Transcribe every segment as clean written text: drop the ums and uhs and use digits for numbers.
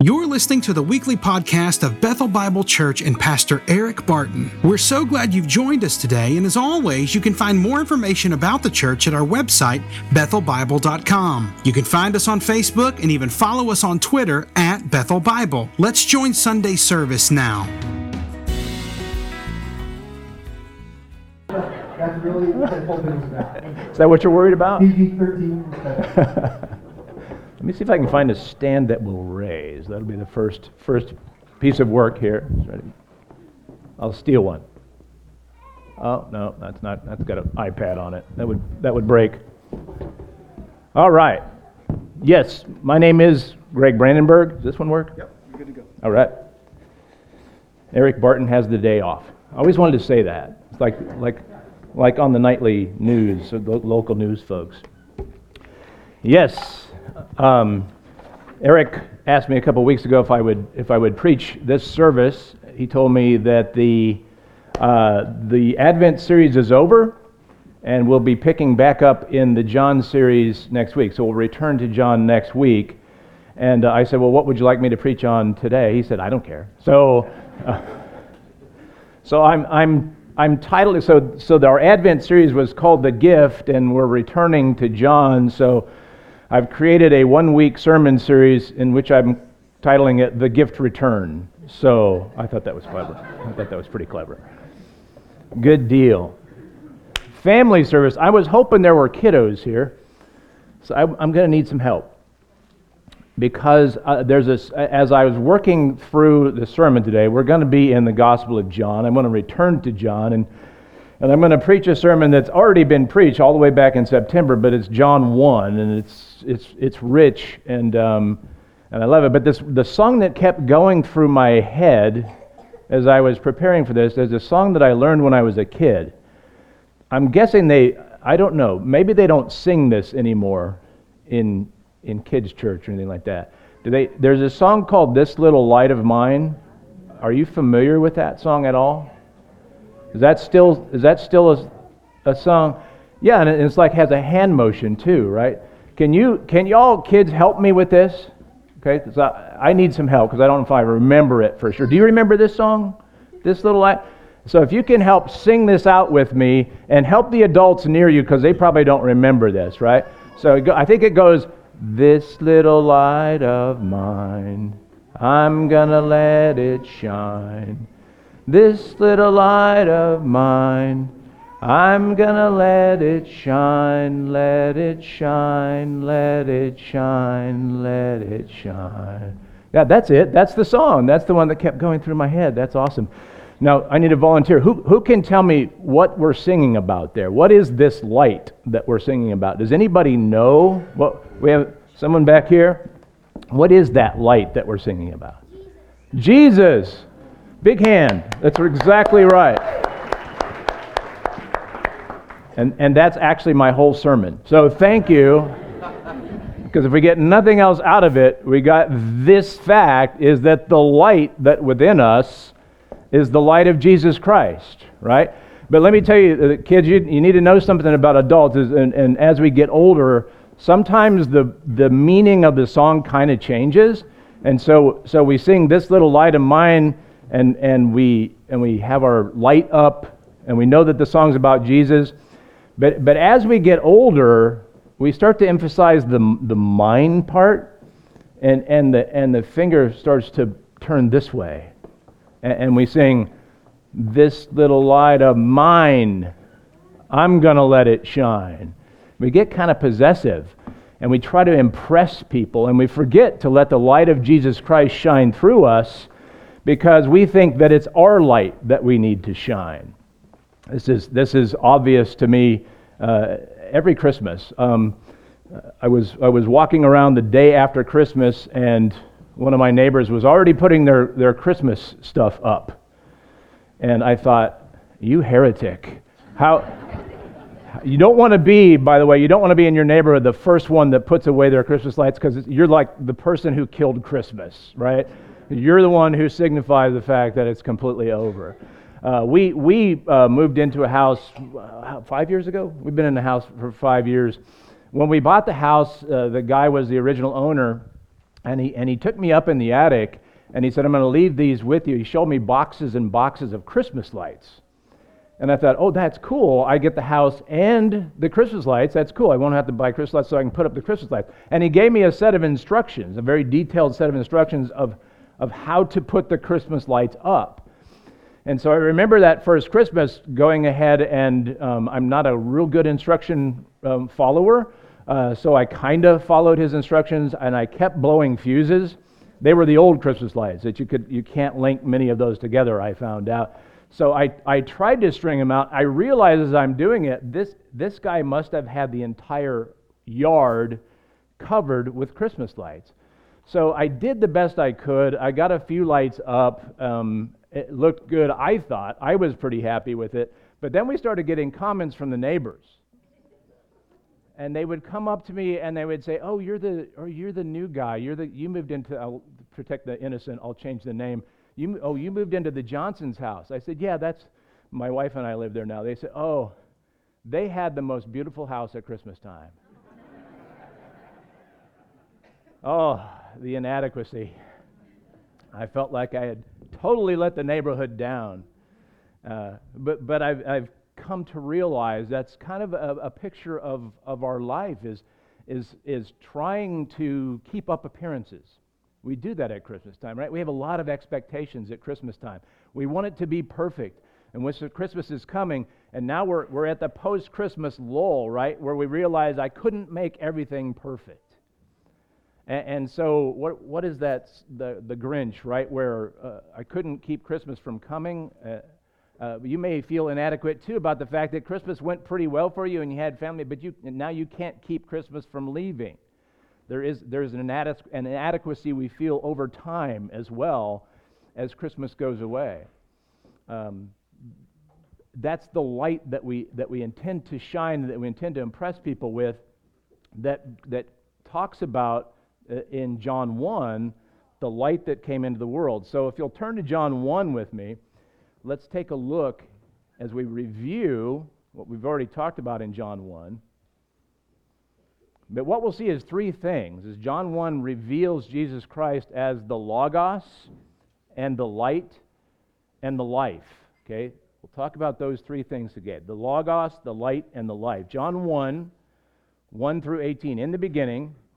You're listening to the weekly podcast of Bethel Bible Church and Pastor Eric Barton. We're so glad you've joined us today, and as always, you can find more information about the church at our website, bethelbible.com. You can find us on Facebook and even follow us on Twitter at Bethel Bible. Let's join Sunday service now. That's really what that whole thing was about. Is that what you're worried about? PG-13. Let me see if I can find a stand that will raise. That'll be the first piece of work here. I'll steal one. Oh no, that's not. That's got an iPad on it. That would break. All right. Yes, my name is Greg Brandenburg. Does this one work? Yep, you're good to go. All right. Eric Barton has the day off. I always wanted to say that. It's like on the nightly news, the local news folks. Yes. Eric asked me a couple weeks ago if I would preach this service. He told me that the Advent series is over, and we'll be picking back up in the John series next week. So we'll return to John next week. And I said, well, what would you like me to preach on today? He said, I don't care. So I'm titled. So our Advent series was called The Gift, and we're returning to John. So I've created a one-week sermon series in which I'm titling it The Gift Return. So I thought that was clever. I thought that was pretty clever. Good deal. Family service. I was hoping there were kiddos here, so I'm going to need some help. Because as I was working through the sermon today, we're going to be in the Gospel of John. I'm going to return to John, and I'm going to preach a sermon that's already been preached all the way back in September, but it's John 1, and it's rich, and I love it. But the song that kept going through my head as I was preparing for this is a song that I learned when I was a kid. I'm guessing I don't know, maybe they don't sing this anymore in kids' church or anything like that. There's a song called This Little Light of Mine. Are you familiar with that song at all? Is that still a song? Yeah, and it's like has a hand motion too, right? Can y'all kids help me with this? Okay, because I need some help because I don't know if I remember it for sure. Do you remember this song, This Little Light? So if you can help sing this out with me and help the adults near you because they probably don't remember this, right? So I think it goes, this little light of mine, I'm gonna let it shine. This little light of mine, I'm gonna let it shine, let it shine, let it shine, let it shine. Yeah, that's it. That's the song. That's the one that kept going through my head. That's awesome. Now, I need a volunteer. Who can tell me what we're singing about there? What is this light that we're singing about? Does anybody know? Well, we have someone back here. What is that light that we're singing about? Jesus. Big hand. That's exactly right. And that's actually my whole sermon. So thank you. Because if we get nothing else out of it, we got this fact is that the light that within us is the light of Jesus Christ, right? But let me tell you, kids, you need to know something about adults. And as we get older, sometimes the meaning of the song kind of changes. And so we sing This Little Light of Mine, and we have our light up, and we know that the song's about Jesus, but as we get older, we start to emphasize the mind part, and the finger starts to turn this way, and we sing, this little light of mine, I'm gonna let it shine. We get kind of possessive, and we try to impress people, and we forget to let the light of Jesus Christ shine through us, because we think that it's our light that we need to shine. This is obvious to me every Christmas. I was walking around the day after Christmas, and one of my neighbors was already putting their Christmas stuff up, and I thought, you heretic! How you don't want to be? By the way, you don't want to be in your neighborhood the first one that puts away their Christmas lights because you're like the person who killed Christmas, right? You're the one who signifies the fact that it's completely over. We moved into a house 5 years ago. We've been in the house for 5 years. When we bought the house, the guy was the original owner, And he took me up in the attic, and he said, I'm going to leave these with you. He showed me boxes and boxes of Christmas lights. And I thought, oh, that's cool. I get the house and the Christmas lights. That's cool. I won't have to buy Christmas lights, so I can put up the Christmas lights. And he gave me a set of instructions, a very detailed set of instructions of how to put the Christmas lights up. And so I remember that first Christmas going ahead, and I'm not a real good instruction follower, so I kind of followed his instructions, and I kept blowing fuses. They were the old Christmas lights that you can't link many of those together, I found out. So I tried to string him out. I realized as I'm doing it, this guy must have had the entire yard covered with Christmas lights. So I did the best I could. I got a few lights up. It looked good, I thought. I was pretty happy with it. But then we started getting comments from the neighbors. And they would come up to me and they would say, oh, you're the new guy. You moved into, I'll protect the innocent, I'll change the name. You moved into the Johnson's house. I said, yeah, that's, my wife and I live there now. They said, oh, they had the most beautiful house at Christmas time. Oh, the inadequacy. I felt like I had totally let the neighborhood down. But I've come to realize that's kind of a picture of our life is trying to keep up appearances. We do that at Christmas time, right? We have a lot of expectations at Christmas time. We want it to be perfect. And once Christmas is coming, and now we're at the post-Christmas lull, right, where we realize I couldn't make everything perfect. And so what is that, the Grinch, right, where I couldn't keep Christmas from coming? You may feel inadequate, too, about the fact that Christmas went pretty well for you and you had family, but now you can't keep Christmas from leaving. There is an inadequacy we feel over time as well as Christmas goes away. That's the light that we intend to shine, that we intend to impress people with, that talks about in John 1, the light that came into the world. So if you'll turn to John 1 with me, let's take a look as we review what we've already talked about in John 1. But what we'll see is three things. As John 1 reveals Jesus Christ as the Logos and the light and the life. Okay? We'll talk about those three things again. The Logos, the light, and the life. John 1, 1 through 18. In the beginning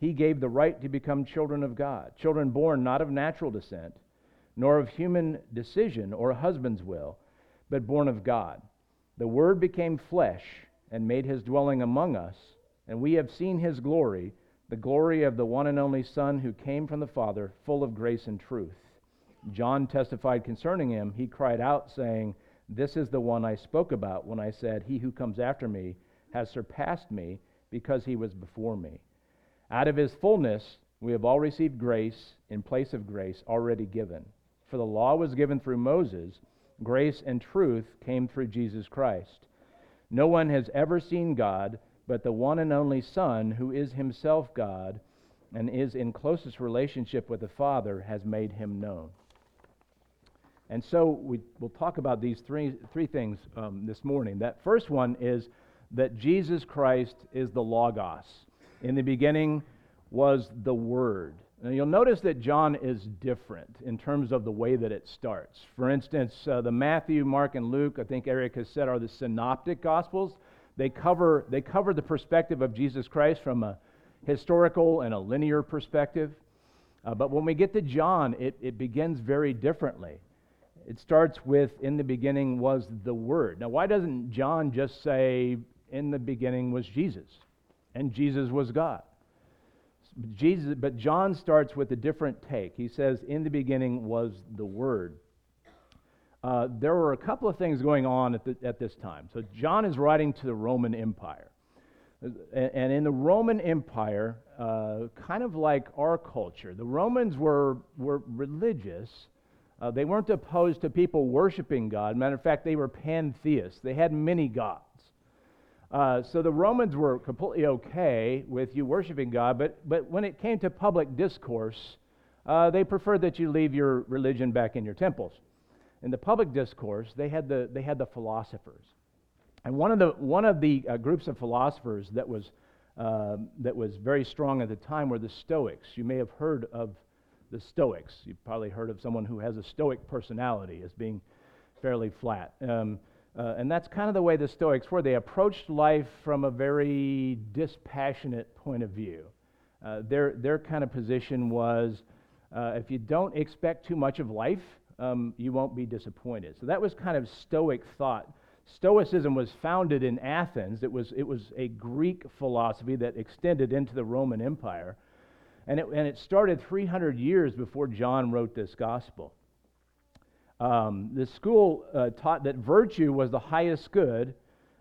he gave the right to become children of God, children born not of natural descent, nor of human decision or a husband's will, but born of God. The Word became flesh and made his dwelling among us, and we have seen his glory, the glory of the one and only Son who came from the Father, full of grace and truth. John testified concerning him. He cried out, saying, "This is the one I spoke about when I said, 'He who comes after me has surpassed me because he was before me.'" Out of his fullness we have all received grace in place of grace already given. For the law was given through Moses. Grace and truth came through Jesus Christ. No one has ever seen God, but the one and only Son, who is himself God and is in closest relationship with the Father, has made him known. And so we'll talk about these three things this morning. That first one is that Jesus Christ is the Logos. In the beginning was the Word. Now you'll notice that John is different in terms of the way that it starts. For instance, the Matthew, Mark, and Luke, I think Eric has said, are the synoptic Gospels. They cover the perspective of Jesus Christ from a historical and a linear perspective. But when we get to John, it begins very differently. It starts with, in the beginning was the Word. Now, why doesn't John just say, in the beginning was Jesus, and Jesus was God? But John starts with a different take. He says, in the beginning was the Word. There were a couple of things going on at this time. So John is writing to the Roman Empire. And in the Roman Empire, kind of like our culture, the Romans were religious. They weren't opposed to people worshiping God. Matter of fact, they were pantheists. They had many gods. So the Romans were completely okay with you worshiping God, but when it came to public discourse, they preferred that you leave your religion back in your temples. In the public discourse, they had the philosophers, and one of the groups of philosophers that was very strong at the time were the Stoics. You may have heard of the Stoics. You've probably heard of someone who has a Stoic personality as being fairly flat. And that's kind of the way the Stoics were. They approached life from a very dispassionate point of view. Their kind of position was, if you don't expect too much of life, you won't be disappointed. So that was kind of Stoic thought. Stoicism was founded in Athens. It was a Greek philosophy that extended into the Roman Empire, and it started 300 years before John wrote this gospel. The school taught that virtue was the highest good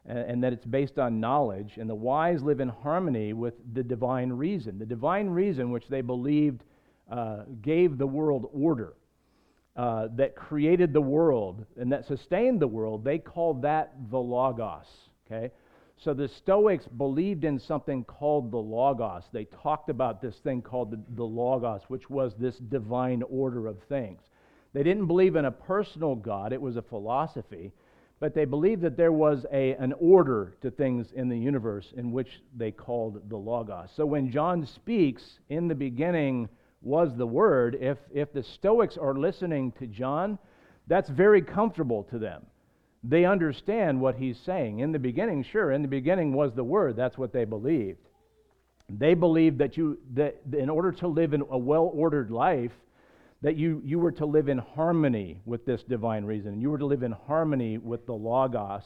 and that it's based on knowledge, and the wise live in harmony with the divine reason. The divine reason, which they believed gave the world order, that created the world and that sustained the world, they called that the Logos, okay? So the Stoics believed in something called the Logos. They talked about this thing called the Logos, which was this divine order of things. They didn't believe in a personal God. It was a philosophy. But they believed that there was an order to things in the universe in which they called the Logos. So when John speaks, in the beginning was the Word, if the Stoics are listening to John, that's very comfortable to them. They understand what he's saying. In the beginning, sure, in the beginning was the Word. That's what they believed. They believed that in order to live in a well-ordered life, that you were to live in harmony with this divine reason. You were to live in harmony with the Logos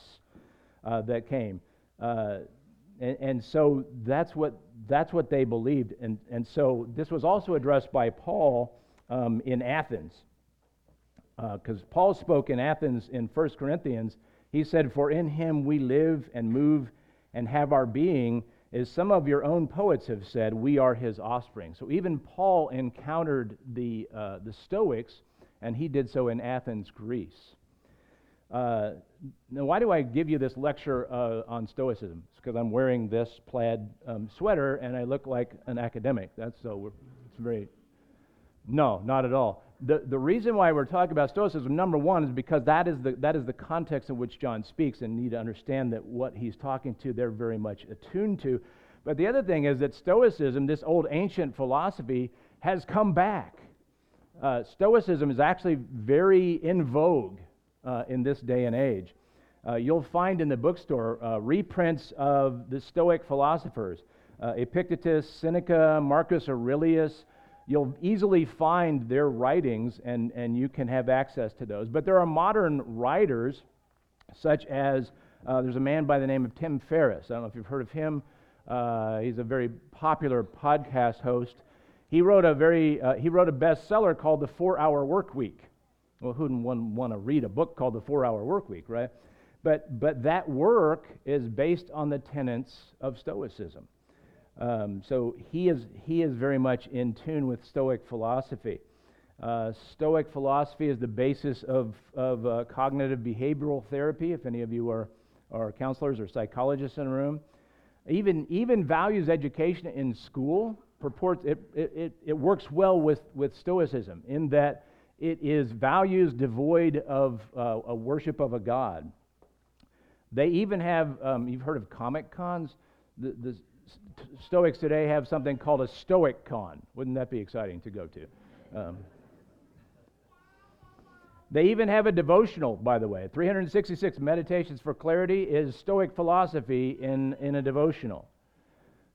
that came. And so that's what they believed. And so this was also addressed by Paul in Athens. Because Paul spoke in Athens in 1 Corinthians. He said, "For in him we live and move and have our being. As some of your own poets have said, we are his offspring." So even Paul encountered the Stoics, and he did so in Athens, Greece. Now, why do I give you this lecture on Stoicism? It's because I'm wearing this plaid sweater, and I look like an academic. No, not at all. The reason why we're talking about Stoicism, number one, is because that is the context in which John speaks, and you need to understand that what he's talking to, they're very much attuned to. But the other thing is that Stoicism, this old ancient philosophy, has come back. Stoicism is actually very in vogue in this day and age. You'll find in the bookstore reprints of the Stoic philosophers, Epictetus, Seneca, Marcus Aurelius. You'll easily find their writings, and you can have access to those. But there are modern writers, such as there's a man by the name of Tim Ferriss. I don't know if you've heard of him. He's a very popular podcast host. He wrote a bestseller called The Four-Hour Workweek. Well, who wouldn't want to read a book called The Four-Hour Workweek, right? But that work is based on the tenets of Stoicism. So he is very much in tune with Stoic philosophy. Stoic philosophy is the basis of cognitive behavioral therapy, if any of you are counselors or psychologists in the room. Even values education in school it works well with Stoicism, in that it is values devoid of a worship of a god. They even have, you've heard of Comic Cons? The Stoics today have something called a Stoic Con. Wouldn't that be exciting to go to? They even have a devotional, by the way. 366 Meditations for Clarity is Stoic philosophy in a devotional.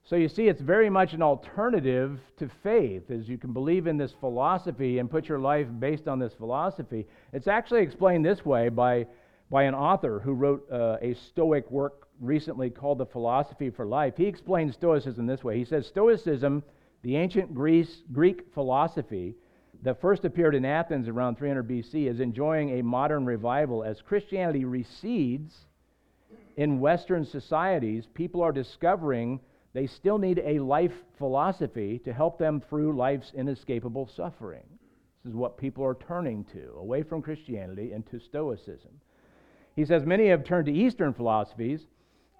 So you see, it's very much an alternative to faith, as you can believe in this philosophy and put your life based on this philosophy. It's actually explained this way by an author who wrote a Stoic work recently called The Philosophy for Life. He explains Stoicism this way. He says, Stoicism, the ancient Greek philosophy that first appeared in Athens around 300 BC, is enjoying a modern revival as Christianity recedes in Western societies. People are discovering they still need a life philosophy to help them through life's inescapable suffering. This is what people are turning to, away from Christianity into Stoicism. He says many have turned to Eastern philosophies.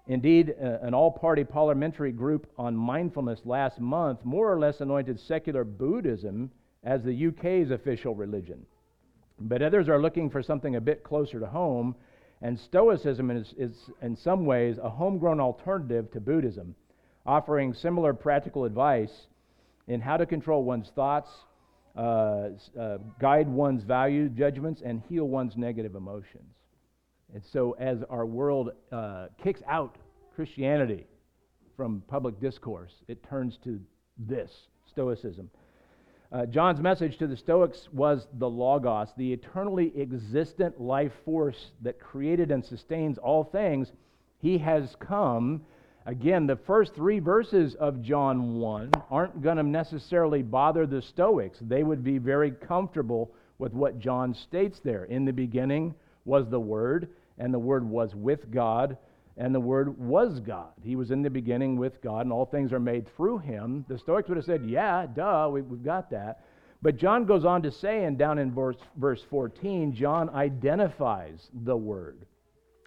Indeed, an all-party parliamentary group on mindfulness last month more or less anointed secular Buddhism as the UK's official religion. But others are looking for something a bit closer to home, and Stoicism is in some ways a homegrown alternative to Buddhism, offering similar practical advice in how to control one's thoughts, guide one's value judgments, and heal one's negative emotions. And so as our world kicks out Christianity from public discourse, it turns to this, Stoicism. John's message to the Stoics was the Logos, the eternally existent life force that created and sustains all things. He has come. Again, the first three verses of John 1 aren't going to necessarily bother the Stoics. They would be very comfortable with what John states there. In the beginning was the Word, and the Word was with God, and the Word was God. He was in the beginning with God, and all things are made through Him. The Stoics would have said, yeah, duh, we've got that. But John goes on to say, and down in verse 14, John identifies the Word.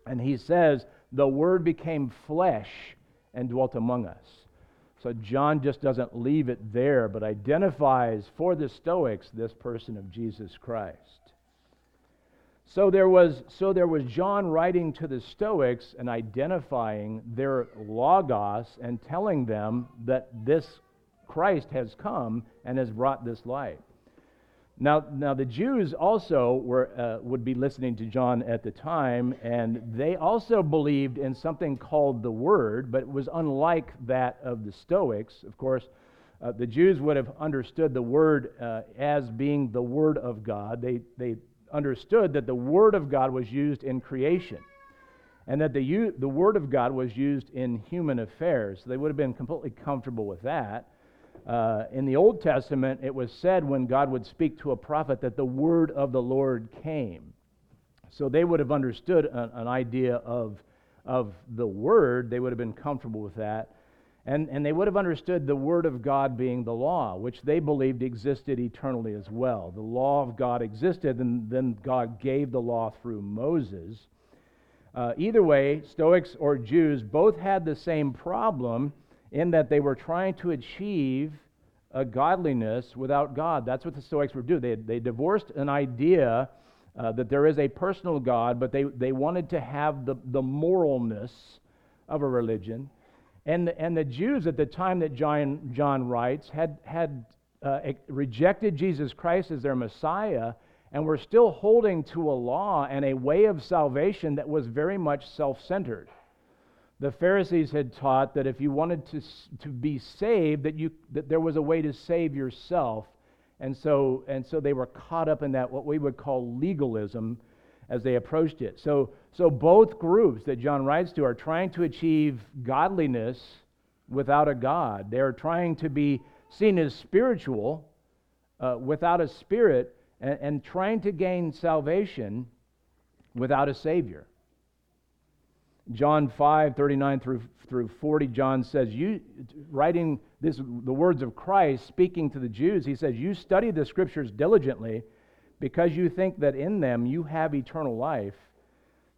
And he says, the Word became flesh and dwelt among us. So John just doesn't leave it there, but identifies for the Stoics this person of Jesus Christ. So there was John writing to the Stoics and identifying their Logos and telling them that this Christ has come and has brought this light. Now the Jews also would be listening to John at the time, and they also believed in something called the Word, but it was unlike that of the Stoics. Of course, the Jews would have understood the Word as being the Word of God. They understood that the Word of God was used in creation, and that the Word of God was used in human affairs. So they would have been completely comfortable with that. In the Old Testament, it was said when God would speak to a prophet that the word of the Lord came. So they would have understood an idea of the word. They would have been comfortable with that. And they would have understood the word of God being the law, which they believed existed eternally as well. The law of God existed, and then God gave the law through Moses. Either way, Stoics or Jews both had the same problem, in that they were trying to achieve a godliness without God. That's what the Stoics were doing. They divorced an idea that there is a personal God, but they wanted to have the moralness of a religion. And the Jews at the time that John writes had rejected Jesus Christ as their Messiah, and were still holding to a law and a way of salvation that was very much self-centered. The Pharisees had taught that if you wanted to be saved, that there was a way to save yourself, and so they were caught up in that, what we would call legalism, as they approached it. So both groups that John writes to are trying to achieve godliness without a God. They are trying to be seen as spiritual without a spirit, and trying to gain salvation without a Savior. John 5:39 through 40, John says, writing the words of Christ, speaking to the Jews, he says, "You study the Scriptures diligently because you think that in them you have eternal life.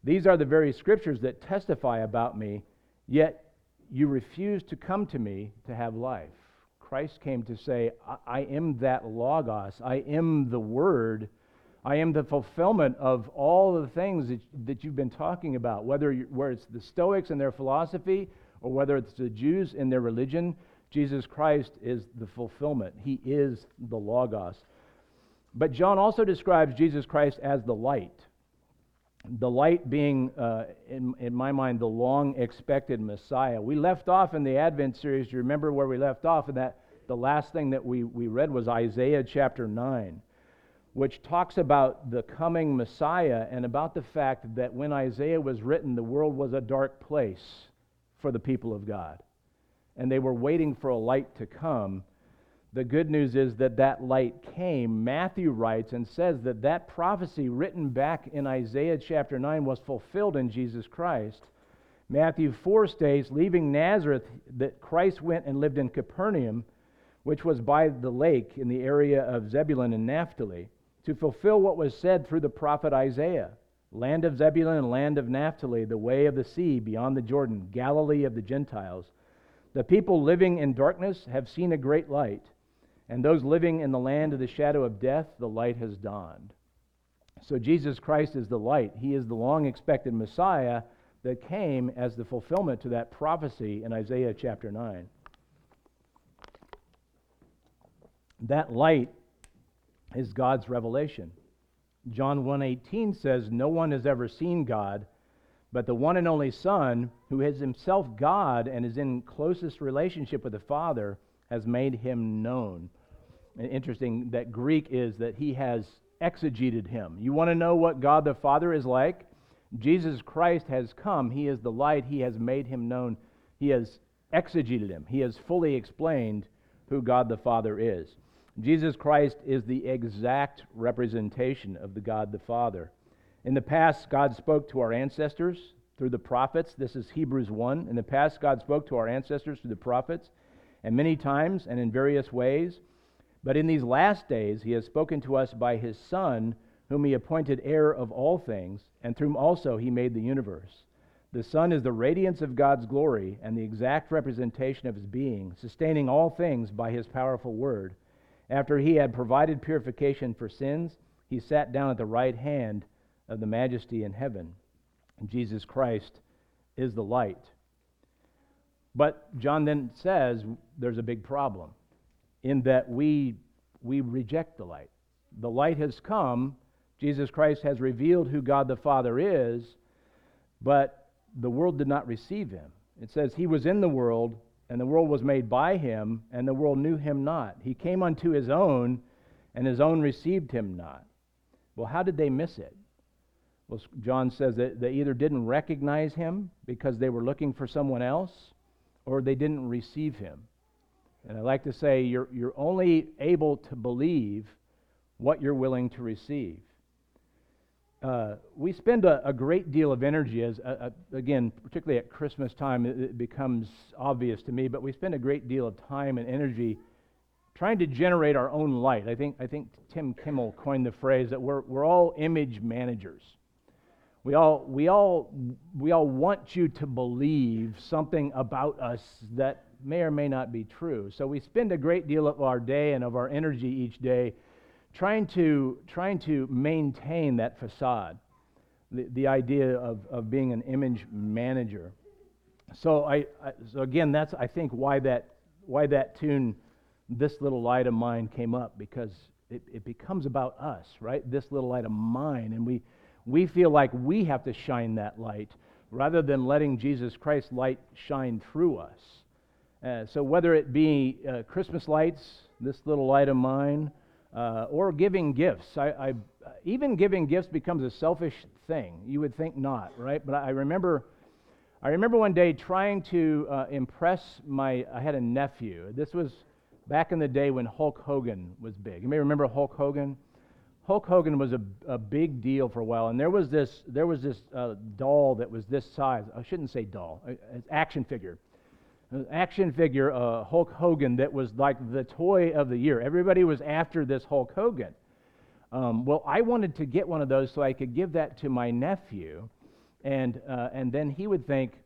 These are the very Scriptures that testify about me, yet you refuse to come to me to have life." Christ came to say, I am that Logos, I am the Word, I am the fulfillment of all the things that you've been talking about, whether it's the Stoics and their philosophy, or whether it's the Jews and their religion. Jesus Christ is the fulfillment. He is the Logos. But John also describes Jesus Christ as the light. the light being, in my mind, the long-expected Messiah. We left off in the Advent series. You remember where we left off? And that the last thing that we read was Isaiah chapter 9, which talks about the coming Messiah and about the fact that when Isaiah was written, the world was a dark place for the people of God. And they were waiting for a light to come. The good news is that that light came. Matthew writes and says that that prophecy written back in Isaiah chapter 9 was fulfilled in Jesus Christ. Matthew 4 states, leaving Nazareth, that Christ went and lived in Capernaum, which was by the lake in the area of Zebulun and Naphtali, to fulfill what was said through the prophet Isaiah. Land of Zebulun and land of Naphtali, the way of the sea beyond the Jordan, Galilee of the Gentiles. The people living in darkness have seen a great light, and those living in the land of the shadow of death, the light has dawned. So Jesus Christ is the light. He is the long-expected Messiah that came as the fulfillment to that prophecy in Isaiah chapter 9. That light is God's revelation. John 1:18 says, "No one has ever seen God, but the one and only Son, who is himself God and is in closest relationship with the Father, has made him known." And interesting, that Greek is that he has exegeted him. You want to know what God the Father is like? Jesus Christ has come. He is the light. He has made him known. He has exegeted him. He has fully explained who God the Father is. Jesus Christ is the exact representation of the God the Father. In the past, God spoke to our ancestors through the prophets. This is Hebrews 1. In the past, God spoke to our ancestors through the prophets, and many times and in various ways. But in these last days, he has spoken to us by his Son, whom he appointed heir of all things, and through him also he made the universe. The Son is the radiance of God's glory and the exact representation of his being, sustaining all things by his powerful word. After he had provided purification for sins, he sat down at the right hand of the majesty in heaven. Jesus Christ is the light. But John then says there's a big problem in that we reject the light. The light has come. Jesus Christ has revealed who God the Father is, but the world did not receive him. It says he was in the world, and the world was made by him, and the world knew him not. He came unto his own, and his own received him not. Well, how did they miss it? Well, John says that they either didn't recognize him because they were looking for someone else, or they didn't receive him. And I like to say you're only able to believe what you're willing to receive. We spend a great deal of energy, as again, particularly at Christmas time, it becomes obvious to me, but we spend a great deal of time and energy trying to generate our own light. I think Tim Kimmel coined the phrase that we're all image managers. We all want you to believe something about us that may or may not be true. So we spend a great deal of our day and of our energy each day trying to maintain that facade, the idea of being an image manager. So again, that's I think why that tune, "This Little Light of Mine," came up, because it becomes about us, right? This little light of mine, and we feel like we have to shine that light rather than letting Jesus Christ's light shine through us. So whether it be Christmas lights, "This Little Light of Mine," or giving gifts. Even giving gifts becomes a selfish thing. You would think not, right? But I remember one day trying to impress I had a nephew. This was back in the day when Hulk Hogan was big. You may remember Hulk Hogan. Hulk Hogan was a big deal for a while, and there was this doll that was this size. I shouldn't say doll. It's action figure. An action figure, Hulk Hogan, that was like the toy of the year. Everybody was after this Hulk Hogan. Well, I wanted to get one of those so I could give that to my nephew, and then he would think,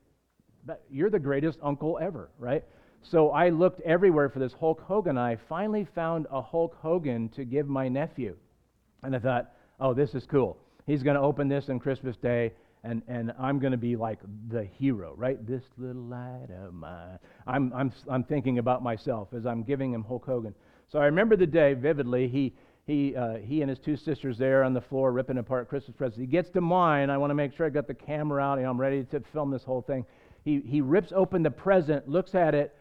"You're the greatest uncle ever," right? So I looked everywhere for this Hulk Hogan. I finally found a Hulk Hogan to give my nephew. And I thought, oh, this is cool. He's going to open this on Christmas Day, and I'm going to be like the hero, right? This little light of mine. I'm thinking about myself as I'm giving him Hulk Hogan. So I remember the day vividly. He He and his two sisters there on the floor ripping apart Christmas presents. He gets to mine. I want to make sure I got the camera out and I'm ready to film this whole thing. He rips open the present, looks at it,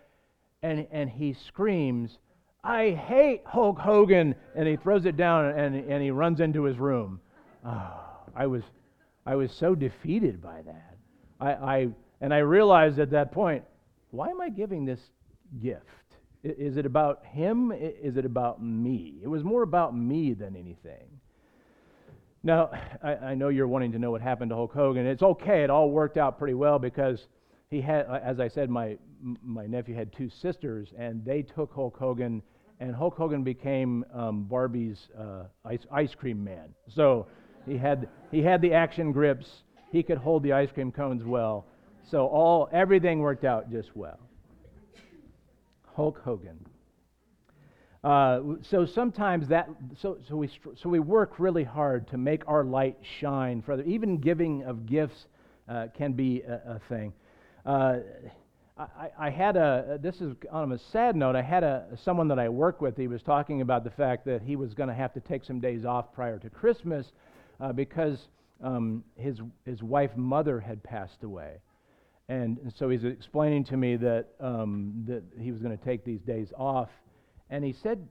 and he screams, "I hate Hulk Hogan!" And he throws it down and he runs into his room. Oh, I was so defeated by that. I realized at that point, why am I giving this gift? Is it about him? Is it about me? It was more about me than anything. Now, I know you're wanting to know what happened to Hulk Hogan. It's okay. It all worked out pretty well because he had, as I said, my nephew had two sisters, and they took Hulk Hogan, and Hulk Hogan became Barbie's ice cream man. So he had the action grips. He could hold the ice cream cones well. So everything worked out just well. Hulk Hogan. So we work really hard to make our light shine further. Even giving of gifts can be a thing. This is on a sad note. I had someone that I work with. He was talking about the fact that he was going to have to take some days off prior to Christmas because his wife's mother had passed away. And so he's explaining to me that he was going to take these days off, and he said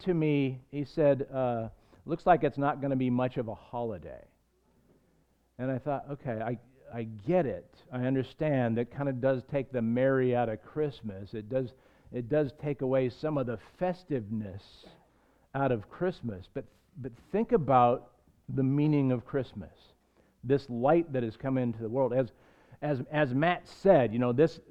to me, "Looks like it's not going to be much of a holiday." And I thought, okay, I get it, I understand. That kind of does take the merry out of Christmas. It does take away some of the festiveness out of Christmas. But think about the meaning of Christmas, this light that has come into the world. As Matt said,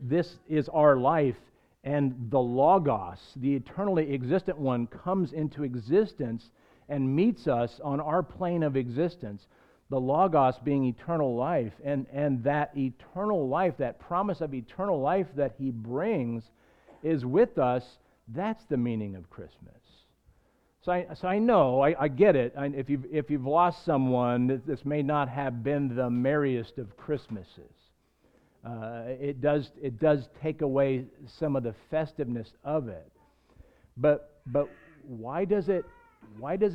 this is our life, and the Logos, the eternally existent one, comes into existence and meets us on our plane of existence, the Logos being eternal life, and that eternal life, that promise of eternal life that he brings is with us. That's the meaning of Christmas. So I know, I get it. If you've lost someone, this may not have been the merriest of Christmases. It does take away some of the festiveness of it, but why does it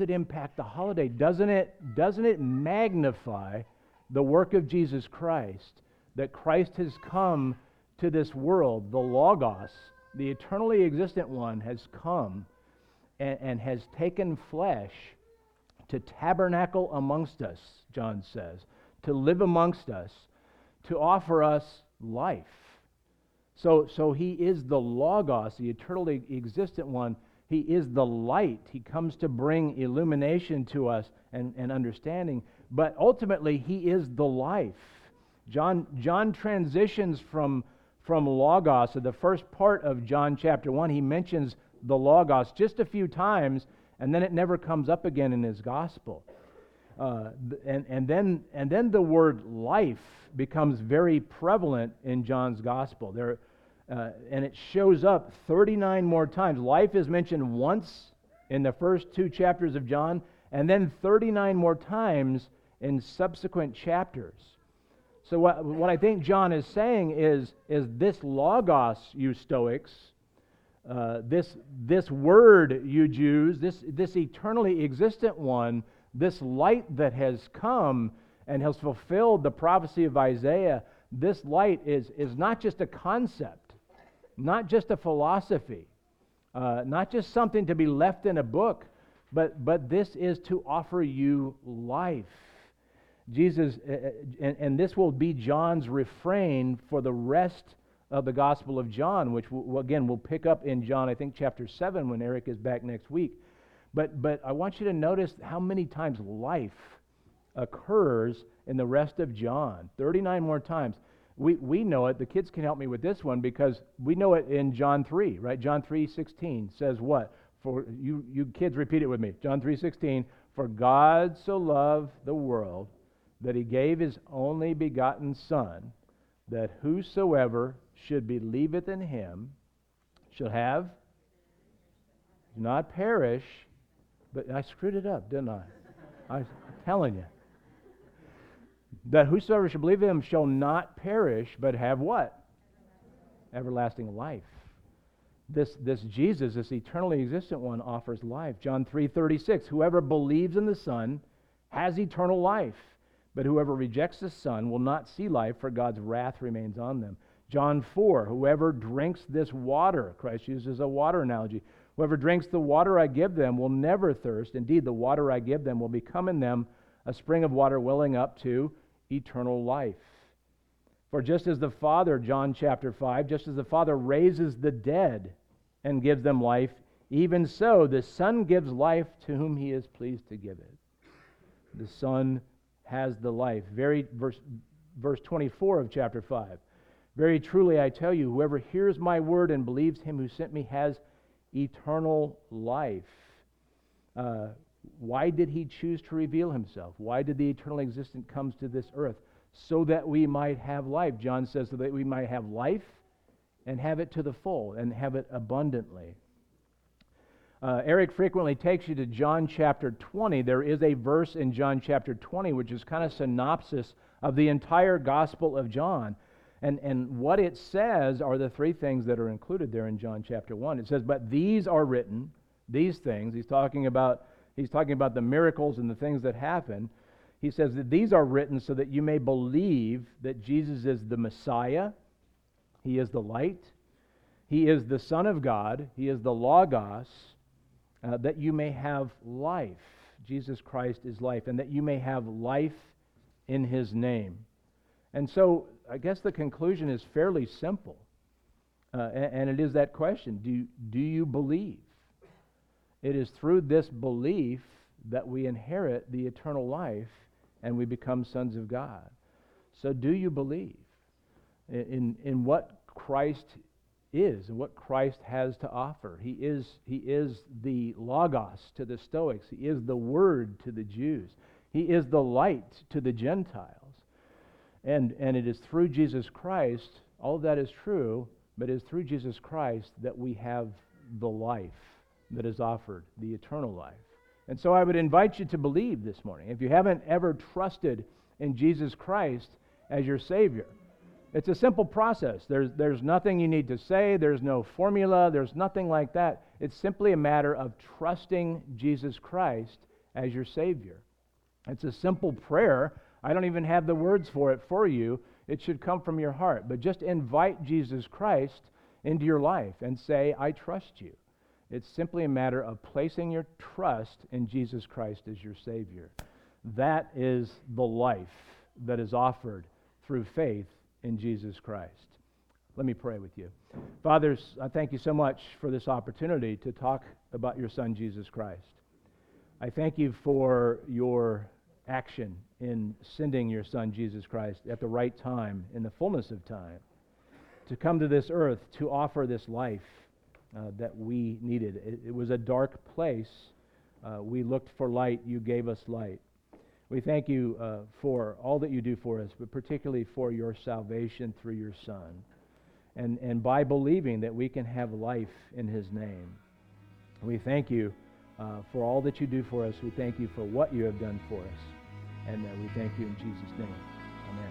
impact the holiday? Doesn't it magnify the work of Jesus Christ, that Christ has come to this world? The Logos, the eternally existent one, has come and has taken flesh to tabernacle amongst us, John says, to live amongst us, to offer us life. So he is the Logos, the eternally existent one. He is the light. He comes to bring illumination to us and understanding. But ultimately, he is the life. John transitions from Logos. So the first part of John chapter 1, he mentions the Logos just a few times, and then it never comes up again in his gospel. And then the word life becomes very prevalent in John's gospel. And it shows up 39 more times. Life is mentioned once in the first two chapters of John, and then 39 more times in subsequent chapters. So what I think John is saying is this Logos, you Stoics, this word, you Jews, this eternally existent one, this light that has come and has fulfilled the prophecy of Isaiah, this light is not just a concept, not just a philosophy, not just something to be left in a book, but this is to offer you life. Jesus, and this will be John's refrain for the rest of the Gospel of John, which we'll pick up in John, I think, chapter 7 when Eric is back next week. But I want you to notice how many times life occurs in the rest of John. 39 more times. We know it. The kids can help me with this one because we know it in John 3, right? John 3:16 says what? For you kids, repeat it with me. John 3:16. For God so loved the world that he gave his only begotten Son, that whosoever should believeth in him shall have, not perish. But I screwed it up, didn't I? I'm telling you. That whosoever shall believe in him shall not perish, but have what? Everlasting life. This Jesus, this eternally existent one, offers life. John 3:36, whoever believes in the Son has eternal life, but whoever rejects the Son will not see life, for God's wrath remains on them. John 4, whoever drinks this water, Christ uses a water analogy, whoever drinks the water I give them will never thirst. Indeed, the water I give them will become in them a spring of water welling up to eternal life. For just as the Father, John chapter 5, just as the Father raises the dead and gives them life, even so the Son gives life to whom he is pleased to give it. The Son has the life. Verse 24 of chapter 5. Very truly I tell you, whoever hears my word and believes him who sent me has eternal life. Why did he choose to reveal himself? Why did the eternally existent come to this earth? So that we might have life. John says, so that we might have life and have it to the full and have it abundantly. Eric frequently takes you to John chapter 20. There is a verse in John chapter 20 which is kind of synopsis of the entire Gospel of John. And what it says are the three things that are included there in John chapter 1. It says, but these are written, these things. He's talking about the miracles and the things that happen. He says that these are written so that you may believe that Jesus is the Messiah. He is the light. He is the Son of God. He is the Logos. That you may have life. Jesus Christ is life. And that you may have life in his name. And so I guess the conclusion is fairly simple. And it is that question. Do you believe? It is through this belief that we inherit the eternal life and we become sons of God. So do you believe in what Christ is and what Christ has to offer? He is the Logos to the Stoics. He is the Word to the Jews. He is the light to the Gentiles. And it is through Jesus Christ, all of that is true, but it is through Jesus Christ that we have the life that is offered, the eternal life. And so I would invite you to believe this morning. If you haven't ever trusted in Jesus Christ as your Savior, it's a simple process. There's nothing you need to say. There's no formula. There's nothing like that. It's simply a matter of trusting Jesus Christ as your Savior. It's a simple prayer. I don't even have the words for it for you. It should come from your heart. But just invite Jesus Christ into your life and say, I trust you. It's simply a matter of placing your trust in Jesus Christ as your Savior. That is the life that is offered through faith in Jesus Christ. Let me pray with you. Fathers, I thank you so much for this opportunity to talk about your Son, Jesus Christ. I thank you for your action in sending your Son, Jesus Christ, at the right time, in the fullness of time, to come to this earth to offer this life that we needed. It was a dark place. We looked for light. You gave us light. We thank you for all that you do for us, but particularly for your salvation through your Son. And by believing that we can have life in his name. We thank you for all that you do for us. We thank you for what you have done for us. And we thank you in Jesus' name. Amen.